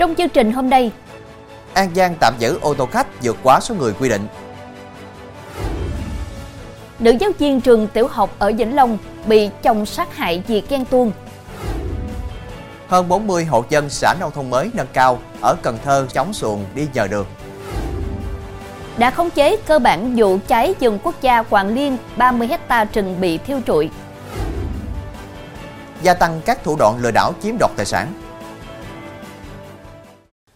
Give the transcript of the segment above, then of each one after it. trong chương trình hôm nay. An Giang tạm giữ ô tô khách vượt quá số người quy định. Nữ giáo viên trường tiểu học ở Vĩnh Long bị chồng sát hại vì ghen tuông. Hơn 40 hộ dân xã nông thôn mới nâng cao ở Cần Thơ chống xuồng đi nhờ đường. Đã khống chế cơ bản vụ cháy vườn quốc gia Hoàng Liên, 30 ha rừng bị thiêu trụi. Gia tăng các thủ đoạn lừa đảo chiếm đoạt tài sản.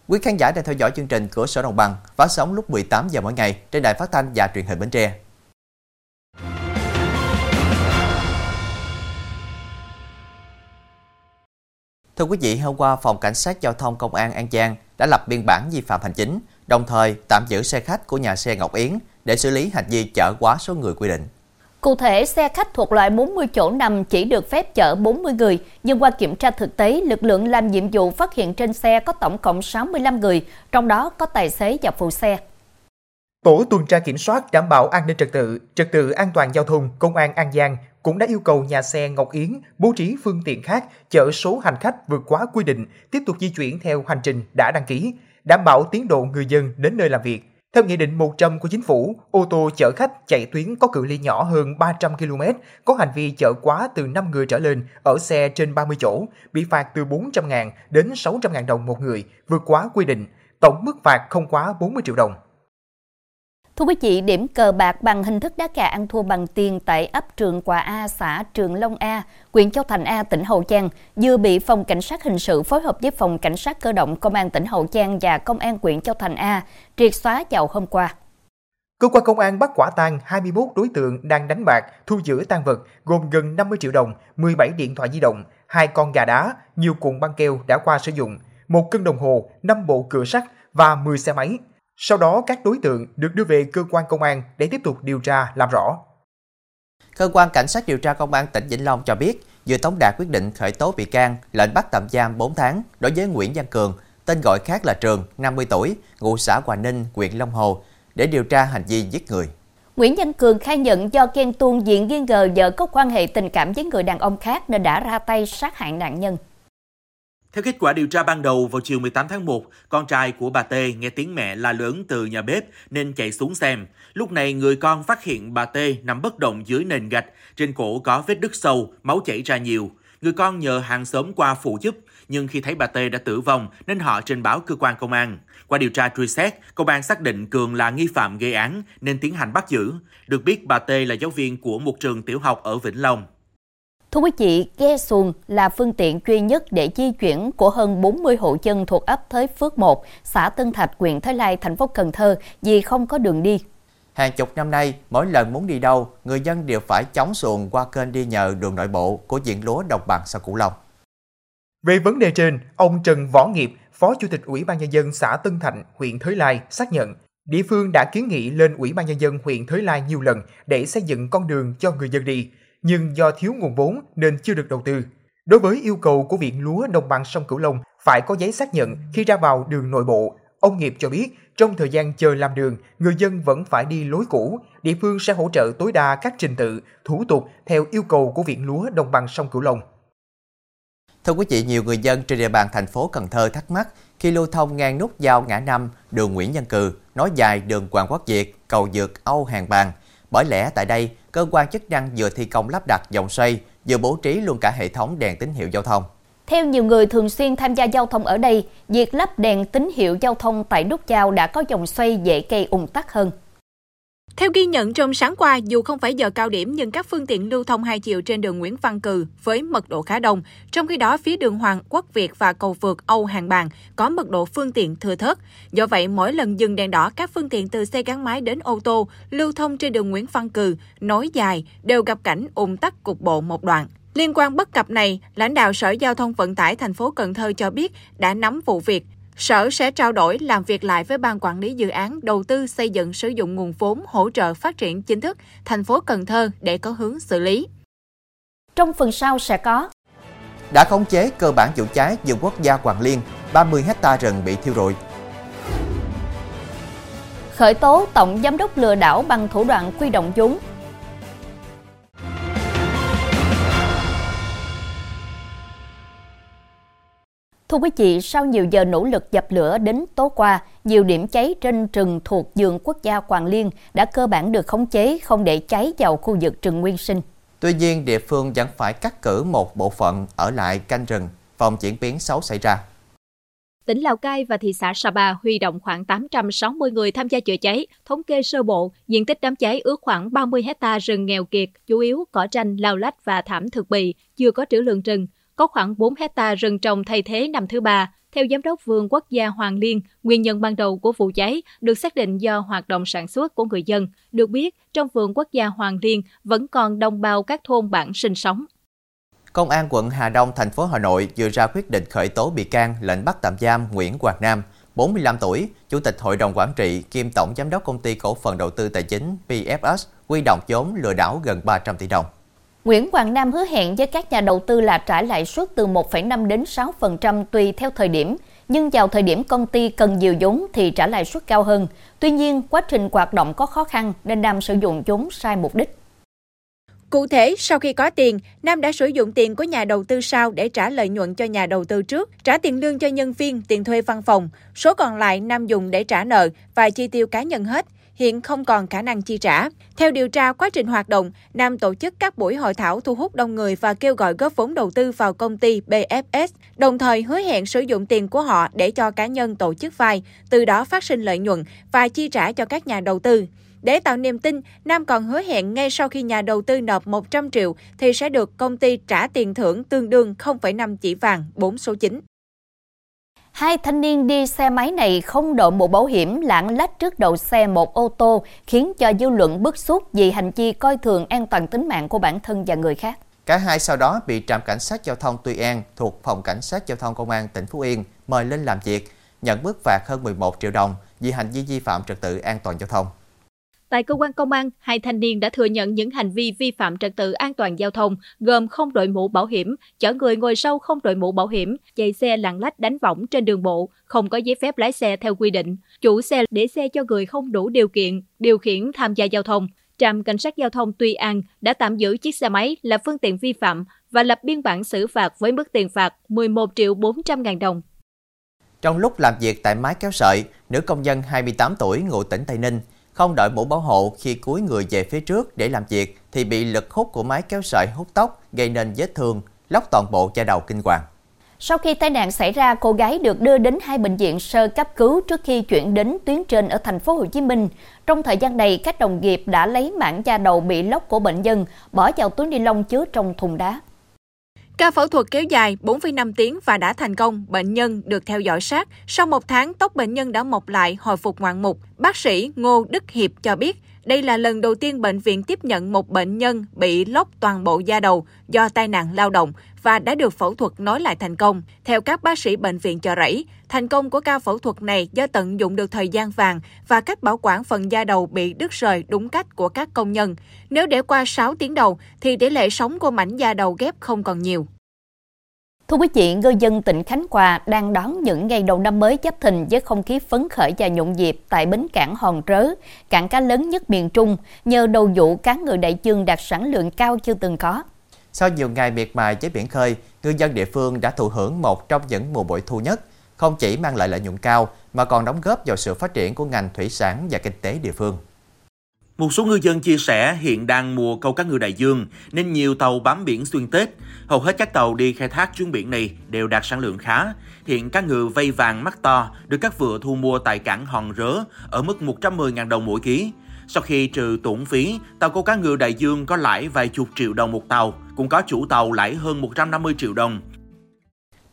Quý khán giả đang theo dõi chương trình Cửa Sổ Đồng Bằng phát sóng lúc 18 giờ mỗi ngày trên Đài Phát thanh và Truyền hình Bến Tre. Thưa quý vị, hôm qua Phòng Cảnh sát Giao thông Công an An Giang đã lập biên bản vi phạm hành chính, đồng thời tạm giữ xe khách của nhà xe Ngọc Yến để xử lý hành vi chở quá số người quy định. Cụ thể, xe khách thuộc loại 40 chỗ nằm chỉ được phép chở 40 người, nhưng qua kiểm tra thực tế, lực lượng làm nhiệm vụ phát hiện trên xe có tổng cộng 65 người, trong đó có tài xế và phụ xe. Tổ tuần tra kiểm soát đảm bảo an ninh trật tự an toàn giao thông Công an An Giang cũng đã yêu cầu nhà xe Ngọc Yến bố trí phương tiện khác chở số hành khách vượt quá quy định, tiếp tục di chuyển theo hành trình đã đăng ký, đảm bảo tiến độ người dân đến nơi làm việc. Theo Nghị định 100 của Chính phủ, ô tô chở khách chạy tuyến có cự ly nhỏ hơn 300 km, có hành vi chở quá từ 5 người trở lên ở xe trên 30 chỗ, bị phạt từ 400.000 đến 600.000 đồng một người, vượt quá quy định, tổng mức phạt không quá 40 triệu đồng. Thưa quý vị, điểm cờ bạc bằng hình thức đá gà ăn thua bằng tiền tại ấp Trường Quà A, xã Trường Long A, huyện Châu Thành A, tỉnh Hậu Giang vừa bị Phòng Cảnh sát Hình sự phối hợp với Phòng Cảnh sát Cơ động Công an tỉnh Hậu Giang và Công an huyện Châu Thành A triệt xóa vào hôm qua. Cơ quan công an bắt quả tang 21 đối tượng đang đánh bạc, thu giữ tang vật gồm gần 50 triệu đồng, 17 điện thoại di động, 2 con gà đá, nhiều cuộn băng keo đã qua sử dụng, 1 cân đồng hồ, 5 bộ cửa sắt và 10 xe máy. Sau đó, các đối tượng được đưa về cơ quan công an để tiếp tục điều tra làm rõ. Cơ quan Cảnh sát điều tra Công an tỉnh Vĩnh Long cho biết vừa tống đạt quyết định khởi tố bị can, lệnh bắt tạm giam 4 tháng đối với Nguyễn Văn Cường, tên gọi khác là Trường, 50 tuổi, ngụ xã Hòa Ninh, huyện Long Hồ, để điều tra hành vi giết người. Nguyễn Văn Cường khai nhận do ghen tuông, diện nghi ngờ vợ có quan hệ tình cảm với người đàn ông khác nên đã ra tay sát hại nạn nhân. Theo kết quả điều tra ban đầu, vào chiều 18 tháng 1, con trai của bà T nghe tiếng mẹ la lớn từ nhà bếp nên chạy xuống xem. Lúc này, người con phát hiện bà T nằm bất động dưới nền gạch, trên cổ có vết đứt sâu, máu chảy ra nhiều. Người con nhờ hàng xóm qua phụ giúp, nhưng khi thấy bà T đã tử vong nên họ trình báo cơ quan công an. Qua điều tra truy xét, công an xác định Cường là nghi phạm gây án nên tiến hành bắt giữ. Được biết, bà T là giáo viên của một trường tiểu học ở Vĩnh Long. Thưa quý vị, ghe xuồng là phương tiện duy nhất để di chuyển của hơn 40 hộ dân thuộc ấp Thới Phước 1, xã Tân Thạch, huyện Thới Lai, thành phố Cần Thơ vì không có đường đi. Hàng chục năm nay, mỗi lần muốn đi đâu, người dân đều phải chống xuồng qua kênh đi nhờ đường nội bộ của Viện Lúa Đồng bằng Sông Cửu Long. Về vấn đề trên, ông Trần Võ Nghiệp, Phó Chủ tịch Ủy ban Nhân dân xã Tân Thạch, huyện Thới Lai xác nhận, địa phương đã kiến nghị lên Ủy ban Nhân dân huyện Thới Lai nhiều lần để xây dựng con đường cho người dân đi, nhưng do thiếu nguồn vốn nên chưa được đầu tư. Đối với yêu cầu của Viện Lúa Đồng bằng Sông Cửu Long phải có giấy xác nhận khi ra vào đường nội bộ, ông Nghiệp cho biết trong thời gian chờ làm đường, người dân vẫn phải đi lối cũ, địa phương sẽ hỗ trợ tối đa các trình tự, thủ tục theo yêu cầu của Viện Lúa Đồng bằng Sông Cửu Long. Thưa quý vị, nhiều người dân trên địa bàn thành phố Cần Thơ thắc mắc khi lưu thông ngang nút giao ngã 5 đường Nguyễn Văn Cừ, nối dài đường Hoàng Quốc Việt, cầu Dược, Âu Hàng Bàng. Bởi lẽ tại đây, cơ quan chức năng vừa thi công lắp đặt vòng xoay, vừa bố trí luôn cả hệ thống đèn tín hiệu giao thông. Theo nhiều người thường xuyên tham gia giao thông ở đây, việc lắp đèn tín hiệu giao thông tại nút giao đã có vòng xoay dễ gây ùn tắc hơn. Theo ghi nhận trong sáng qua, dù không phải giờ cao điểm nhưng các phương tiện lưu thông hai chiều trên đường Nguyễn Văn Cừ với mật độ khá đông. Trong khi đó, phía đường Hoàng Quốc Việt và cầu vượt Âu Hàng Bàng có mật độ phương tiện thưa thớt. Do vậy, mỗi lần dừng đèn đỏ, các phương tiện từ xe gắn máy đến ô tô lưu thông trên đường Nguyễn Văn Cừ nối dài đều gặp cảnh ùn tắc cục bộ một đoạn. Liên quan bất cập này, lãnh đạo Sở Giao thông Vận tải thành phố Cần Thơ cho biết đã nắm vụ việc. Sở sẽ trao đổi làm việc lại với Ban Quản lý Dự án Đầu tư xây dựng sử dụng nguồn vốn hỗ trợ phát triển chính thức thành phố Cần Thơ để có hướng xử lý. Trong phần sau sẽ có: đã khống chế cơ bản vụ cháy vườn quốc gia Hoàng Liên, 30 ha rừng bị thiêu rụi. Khởi tố tổng giám đốc lừa đảo bằng thủ đoạn quy động vốn. Thưa quý vị, sau nhiều giờ nỗ lực dập lửa đến tối qua, nhiều điểm cháy trên rừng thuộc vườn quốc gia Hoàng Liên đã cơ bản được khống chế, không để cháy vào khu vực rừng nguyên sinh. Tuy nhiên, địa phương vẫn phải cắt cử một bộ phận ở lại canh rừng, phòng diễn biến xấu xảy ra. Tỉnh Lào Cai và thị xã Sapa huy động khoảng 860 người tham gia chữa cháy. Thống kê sơ bộ, diện tích đám cháy ước khoảng 30 hectare rừng nghèo kiệt, chủ yếu cỏ tranh, lau lách và thảm thực bì, chưa có trữ lượng rừng. Có khoảng 4 hectare rừng trồng thay thế năm thứ ba. Theo Giám đốc Vườn Quốc gia Hoàng Liên, nguyên nhân ban đầu của vụ cháy được xác định do hoạt động sản xuất của người dân. Được biết, trong Vườn Quốc gia Hoàng Liên vẫn còn đồng bào các thôn bản sinh sống. Công an quận Hà Đông, thành phố Hà Nội vừa ra quyết định khởi tố bị can, lệnh bắt tạm giam Nguyễn Hoàng Nam, 45 tuổi, Chủ tịch Hội đồng Quản trị kiêm Tổng Giám đốc Công ty Cổ phần Đầu tư Tài chính PFS, quy động vốn lừa đảo gần 300 tỷ đồng. Nguyễn Hoàng Nam hứa hẹn với các nhà đầu tư là trả lãi suất từ 1,5 đến 6% tùy theo thời điểm, nhưng vào thời điểm công ty cần nhiều vốn thì trả lãi suất cao hơn. Tuy nhiên, quá trình hoạt động có khó khăn nên Nam sử dụng vốn sai mục đích. Cụ thể, sau khi có tiền, Nam đã sử dụng tiền của nhà đầu tư sau để trả lợi nhuận cho nhà đầu tư trước, trả tiền lương cho nhân viên, tiền thuê văn phòng. Số còn lại Nam dùng để trả nợ và chi tiêu cá nhân hết. Hiện không còn khả năng chi trả. Theo điều tra, quá trình hoạt động, Nam tổ chức các buổi hội thảo thu hút đông người và kêu gọi góp vốn đầu tư vào công ty BFS, đồng thời hứa hẹn sử dụng tiền của họ để cho cá nhân tổ chức vay, từ đó phát sinh lợi nhuận và chi trả cho các nhà đầu tư. Để tạo niềm tin, Nam còn hứa hẹn ngay sau khi nhà đầu tư nộp 100 triệu thì sẽ được công ty trả tiền thưởng tương đương 0,5 chỉ vàng 4 số 9. Hai thanh niên đi xe máy này không đội mũ bảo hiểm lạng lách trước đầu xe một ô tô, khiến cho dư luận bức xúc vì hành vi coi thường an toàn tính mạng của bản thân và người khác. Cả hai sau đó bị trạm cảnh sát giao thông Tuy An thuộc phòng cảnh sát giao thông công an tỉnh Phú Yên mời lên làm việc, nhận mức phạt hơn 11 triệu đồng vì hành vi vi phạm trật tự an toàn giao thông. Tại cơ quan công an, hai thanh niên đã thừa nhận những hành vi vi phạm trật tự an toàn giao thông, gồm không đội mũ bảo hiểm, chở người ngồi sau không đội mũ bảo hiểm, chạy xe lạng lách đánh võng trên đường bộ, không có giấy phép lái xe theo quy định, chủ xe để xe cho người không đủ điều kiện điều khiển tham gia giao thông. Trạm cảnh sát giao thông Tuy An đã tạm giữ chiếc xe máy là phương tiện vi phạm và lập biên bản xử phạt với mức tiền phạt 11.400.000 đồng. Trong lúc làm việc tại mái kéo sợi, nữ công nhân 28 tuổi ngụ tỉnh Tây Ninh không đội mũ bảo hộ khi cúi người về phía trước để làm việc thì bị lực hút của máy kéo sợi hút tóc, gây nên vết thương, lóc toàn bộ da đầu kinh hoàng. Sau khi tai nạn xảy ra, cô gái được đưa đến hai bệnh viện sơ cấp cứu trước khi chuyển đến tuyến trên ở thành phố Hồ Chí Minh. Trong thời gian này, các đồng nghiệp đã lấy mảng da đầu bị lóc của bệnh nhân bỏ vào túi ni lông chứa trong thùng đá. Ca phẫu thuật kéo dài 4,5 tiếng và đã thành công, bệnh nhân được theo dõi sát. Sau một tháng, tóc bệnh nhân đã mọc lại, hồi phục ngoạn mục. Bác sĩ Ngô Đức Hiệp cho biết, đây là lần đầu tiên bệnh viện tiếp nhận một bệnh nhân bị lóc toàn bộ da đầu do tai nạn lao động và đã được phẫu thuật nối lại thành công. Theo các bác sĩ Bệnh viện Chợ Rẫy, thành công của ca phẫu thuật này do tận dụng được thời gian vàng và cách bảo quản phần da đầu bị đứt rời đúng cách của các công nhân. Nếu để qua 6 tiếng đầu thì tỷ lệ sống của mảnh da đầu ghép không còn nhiều. Thưa quý vị, ngư dân tỉnh Khánh Hòa đang đón những ngày đầu năm mới Giáp Thìn với không khí phấn khởi và nhộn nhịp tại bến cảng Hòn Rớ, cảng cá lớn nhất miền Trung, nhờ đầu vụ cá ngừ đại dương đạt sản lượng cao chưa từng có. Sau nhiều ngày miệt mài với biển khơi, ngư dân địa phương đã thụ hưởng một trong những mùa bội thu nhất, không chỉ mang lại lợi nhuận cao mà còn đóng góp vào sự phát triển của ngành thủy sản và kinh tế địa phương. Một số ngư dân chia sẻ hiện đang mùa câu cá ngừ đại dương nên nhiều tàu bám biển xuyên Tết. Hầu hết các tàu đi khai thác chuyến biển này đều đạt sản lượng khá. Hiện cá ngừ vây vàng mắt to được các vựa thu mua tại cảng Hòn Rớ ở mức 110.000 đồng mỗi ký. Sau khi trừ tổn phí, tàu câu cá ngừ đại dương có lãi vài chục triệu đồng một tàu, cũng có chủ tàu lãi hơn 150 triệu đồng.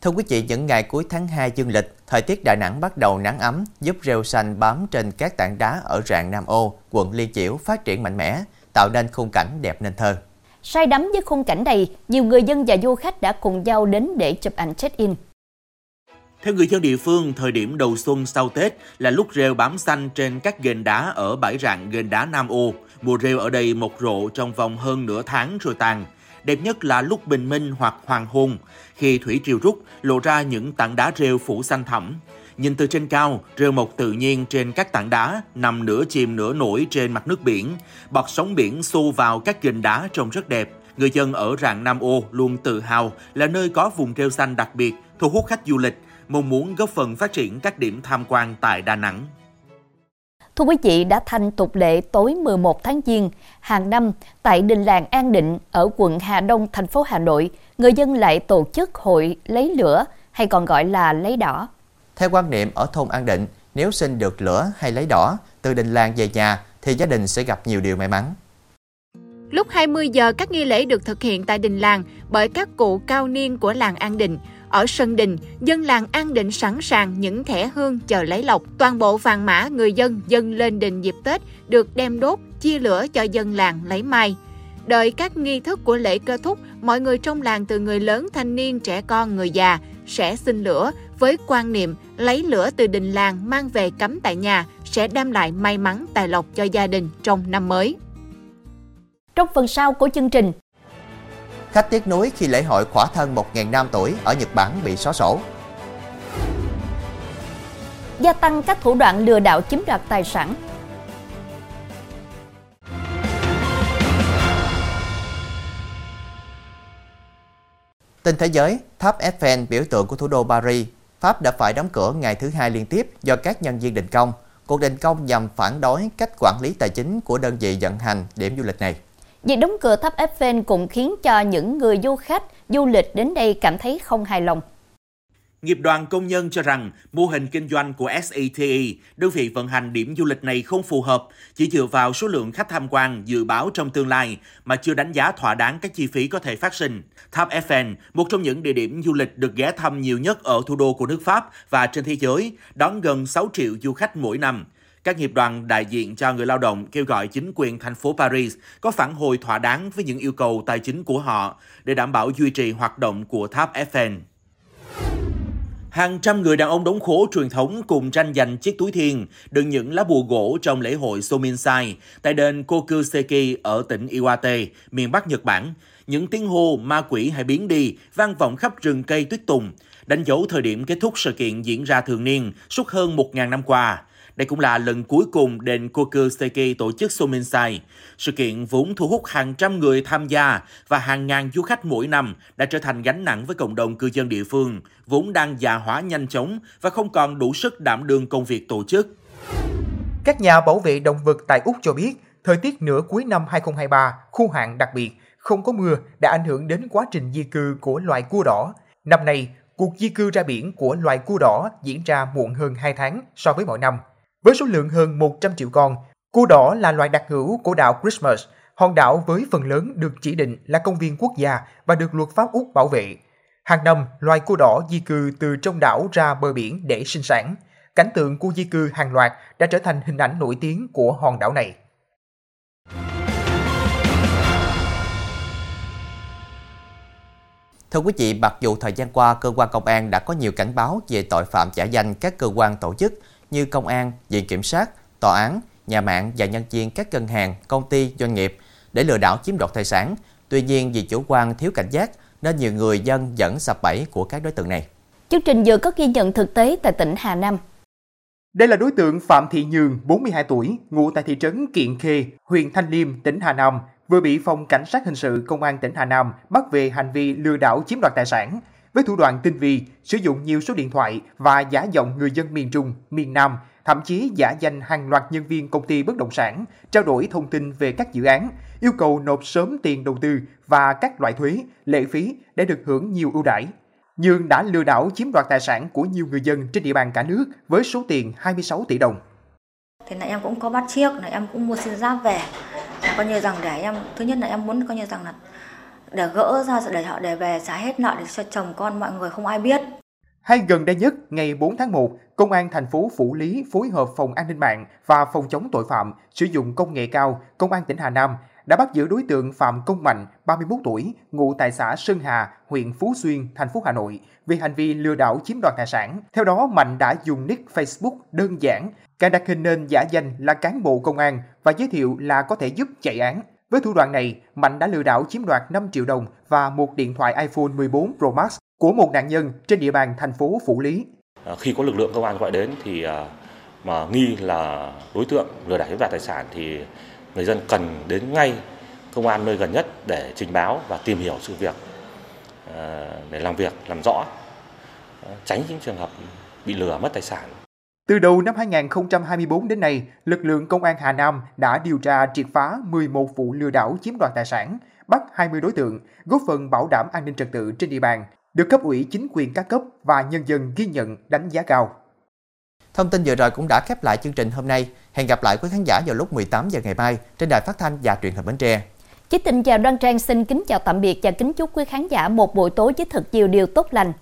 Thưa quý vị, những ngày cuối tháng 2 dương lịch, thời tiết Đà Nẵng bắt đầu nắng ấm, giúp rêu xanh bám trên các tảng đá ở rạn Nam Ô, quận Liên Chiểu phát triển mạnh mẽ, tạo nên khung cảnh đẹp nên thơ. Say đắm với khung cảnh này, nhiều người dân và du khách đã cùng nhau đến để chụp ảnh check-in. Theo người dân địa phương, thời điểm đầu xuân sau Tết là lúc rêu bám xanh trên các ghềnh đá ở bãi rạn ghềnh đá Nam Ô. Mùa rêu ở đây mọc rộ trong vòng hơn nửa tháng rồi tàn. Đẹp nhất là lúc bình minh hoặc hoàng hôn, khi thủy triều rút lộ ra những tảng đá rêu phủ xanh thẳm. Nhìn từ trên cao, rêu mọc tự nhiên trên các tảng đá nằm nửa chìm nửa nổi trên mặt nước biển. Bọt sóng biển xô vào các ghềnh đá trông rất đẹp. Người dân ở rạn Nam Ô luôn tự hào là nơi có vùng rêu xanh đặc biệt thu hút khách du lịch, mong muốn góp phần phát triển các điểm tham quan tại Đà Nẵng. Thưa quý vị, đã thành tục lệ tối 11 tháng Giêng hàng năm tại đình làng An Định ở quận Hà Đông, thành phố Hà Nội, người dân lại tổ chức hội lấy lửa hay còn gọi là lấy đỏ. Theo quan niệm ở thôn An Định, nếu xin được lửa hay lấy đỏ từ đình làng về nhà thì gia đình sẽ gặp nhiều điều may mắn. Lúc 20 giờ các nghi lễ được thực hiện tại đình làng bởi các cụ cao niên của làng An Định. Ở sân đình, dân làng An Định sẵn sàng những thẻ hương chờ lấy lộc. Toàn bộ vàng mã người dân dâng lên đình dịp Tết được đem đốt, chia lửa cho dân làng lấy may. Đợi các nghi thức của lễ kết thúc, mọi người trong làng từ người lớn, thanh niên, trẻ con, người già sẽ xin lửa với quan niệm lấy lửa từ đình làng mang về cắm tại nhà sẽ đem lại may mắn tài lộc cho gia đình trong năm mới. Trong phần sau của chương trình, khách tiếc nuối khi lễ hội khỏa thân 1.005 tuổi ở Nhật Bản bị xóa sổ. Gia tăng các thủ đoạn lừa đảo chiếm đoạt tài sản. Tin thế giới, tháp Eiffel biểu tượng của thủ đô Paris, Pháp đã phải đóng cửa ngày thứ hai liên tiếp do các nhân viên đình công. Cuộc đình công nhằm phản đối cách quản lý tài chính của đơn vị vận hành điểm du lịch này. Việc đóng cửa tháp Eiffel cũng khiến cho những người du khách, du lịch đến đây cảm thấy không hài lòng. Nghiệp đoàn công nhân cho rằng mô hình kinh doanh của SETE, đơn vị vận hành điểm du lịch này không phù hợp, chỉ dựa vào số lượng khách tham quan dự báo trong tương lai mà chưa đánh giá thỏa đáng các chi phí có thể phát sinh. Tháp Eiffel, một trong những địa điểm du lịch được ghé thăm nhiều nhất ở thủ đô của nước Pháp và trên thế giới, đón gần 6 triệu du khách mỗi năm. Các nghiệp đoàn đại diện cho người lao động kêu gọi chính quyền thành phố Paris có phản hồi thỏa đáng với những yêu cầu tài chính của họ để đảm bảo duy trì hoạt động của tháp Eiffel. Hàng trăm người đàn ông đóng khố truyền thống cùng tranh giành chiếc túi thiên đựng những lá bùa gỗ trong lễ hội Sominsai tại đền Kokuseki ở tỉnh Iwate, miền Bắc Nhật Bản. Những tiếng hô ma quỷ hãy biến đi vang vọng khắp rừng cây tuyết tùng, đánh dấu thời điểm kết thúc sự kiện diễn ra thường niên suốt hơn 1.000 năm qua. Đây cũng là lần cuối cùng đền Kokuseki tổ chức Sominsai. Sự kiện vốn thu hút hàng trăm người tham gia và hàng ngàn du khách mỗi năm đã trở thành gánh nặng với cộng đồng cư dân địa phương, vốn đang già hóa nhanh chóng và không còn đủ sức đảm đương công việc tổ chức. Các nhà bảo vệ động vật tại Úc cho biết, thời tiết nửa cuối năm 2023, khô hạn đặc biệt, không có mưa đã ảnh hưởng đến quá trình di cư của loài cua đỏ. Năm nay, cuộc di cư ra biển của loài cua đỏ diễn ra muộn hơn 2 tháng so với mọi năm. Với số lượng hơn 100 triệu con, cua đỏ là loài đặc hữu của đảo Christmas, hòn đảo với phần lớn được chỉ định là công viên quốc gia và được luật pháp Úc bảo vệ. Hàng năm, loài cua đỏ di cư từ trong đảo ra bờ biển để sinh sản. Cảnh tượng cua di cư hàng loạt đã trở thành hình ảnh nổi tiếng của hòn đảo này. Thưa quý vị, mặc dù thời gian qua, cơ quan công an đã có nhiều cảnh báo về tội phạm giả danh các cơ quan tổ chức, như công an, viện kiểm sát, tòa án, nhà mạng và nhân viên các ngân hàng, công ty, doanh nghiệp để lừa đảo chiếm đoạt tài sản. Tuy nhiên, vì chủ quan thiếu cảnh giác nên nhiều người dân vẫn sập bẫy của các đối tượng này. Chương trình vừa có ghi nhận thực tế tại tỉnh Hà Nam. Đây là đối tượng Phạm Thị Như, 42 tuổi, ngụ tại thị trấn Kiện Khê, huyện Thanh Liêm, tỉnh Hà Nam, vừa bị Phòng Cảnh sát Hình sự Công an tỉnh Hà Nam bắt về hành vi lừa đảo chiếm đoạt tài sản. Với thủ đoạn tinh vi, sử dụng nhiều số điện thoại và giả giọng người dân miền Trung, miền Nam, thậm chí giả danh hàng loạt nhân viên công ty bất động sản, trao đổi thông tin về các dự án, yêu cầu nộp sớm tiền đầu tư và các loại thuế, lệ phí để được hưởng nhiều ưu đãi. Nhưng đã lừa đảo chiếm đoạt tài sản của nhiều người dân trên địa bàn cả nước với số tiền 26 tỷ đồng. Thế là em cũng có bắt chiếc, là em cũng mua xin giáp về. Coi như rằng để em, thứ nhất là em muốn coi như rằng là để gỡ ra để họ để về trả hết nợ để cho chồng con mọi người không ai biết. Hay gần đây nhất, ngày 4 tháng 1, Công an thành phố Phủ Lý phối hợp Phòng An ninh mạng và Phòng chống tội phạm sử dụng công nghệ cao, Công an tỉnh Hà Nam đã bắt giữ đối tượng Phạm Công Mạnh, 31 tuổi, ngụ tại xã Sơn Hà, huyện Phú Xuyên, thành phố Hà Nội, vì hành vi lừa đảo chiếm đoạt tài sản. Theo đó, Mạnh đã dùng nick Facebook đơn giản, cài đặt hình nền giả danh là cán bộ công an và giới thiệu là có thể giúp chạy án. Với thủ đoạn này, Mạnh đã lừa đảo chiếm đoạt 5 triệu đồng và một điện thoại iPhone 14 Pro Max của một nạn nhân trên địa bàn thành phố Phủ Lý. Khi có lực lượng công an gọi đến thì mà nghi là đối tượng lừa đảo chiếm đoạt tài sản thì người dân cần đến ngay công an nơi gần nhất để trình báo và tìm hiểu sự việc, để làm việc, làm rõ. tránh những trường hợp bị lừa mất tài sản. Từ đầu năm 2024 đến nay, lực lượng Công an Hà Nam đã điều tra triệt phá 11 vụ lừa đảo chiếm đoạt tài sản, bắt 20 đối tượng, góp phần bảo đảm an ninh trật tự trên địa bàn, được cấp ủy chính quyền các cấp và nhân dân ghi nhận đánh giá cao. Thông tin vừa rồi cũng đã khép lại chương trình hôm nay. Hẹn gặp lại quý khán giả vào lúc 18 giờ ngày mai trên Đài Phát thanh và Truyền hình Bến Tre. Chí Tinh và Đoan Trang xin kính chào tạm biệt và kính chúc quý khán giả một buổi tối với thật nhiều điều tốt lành.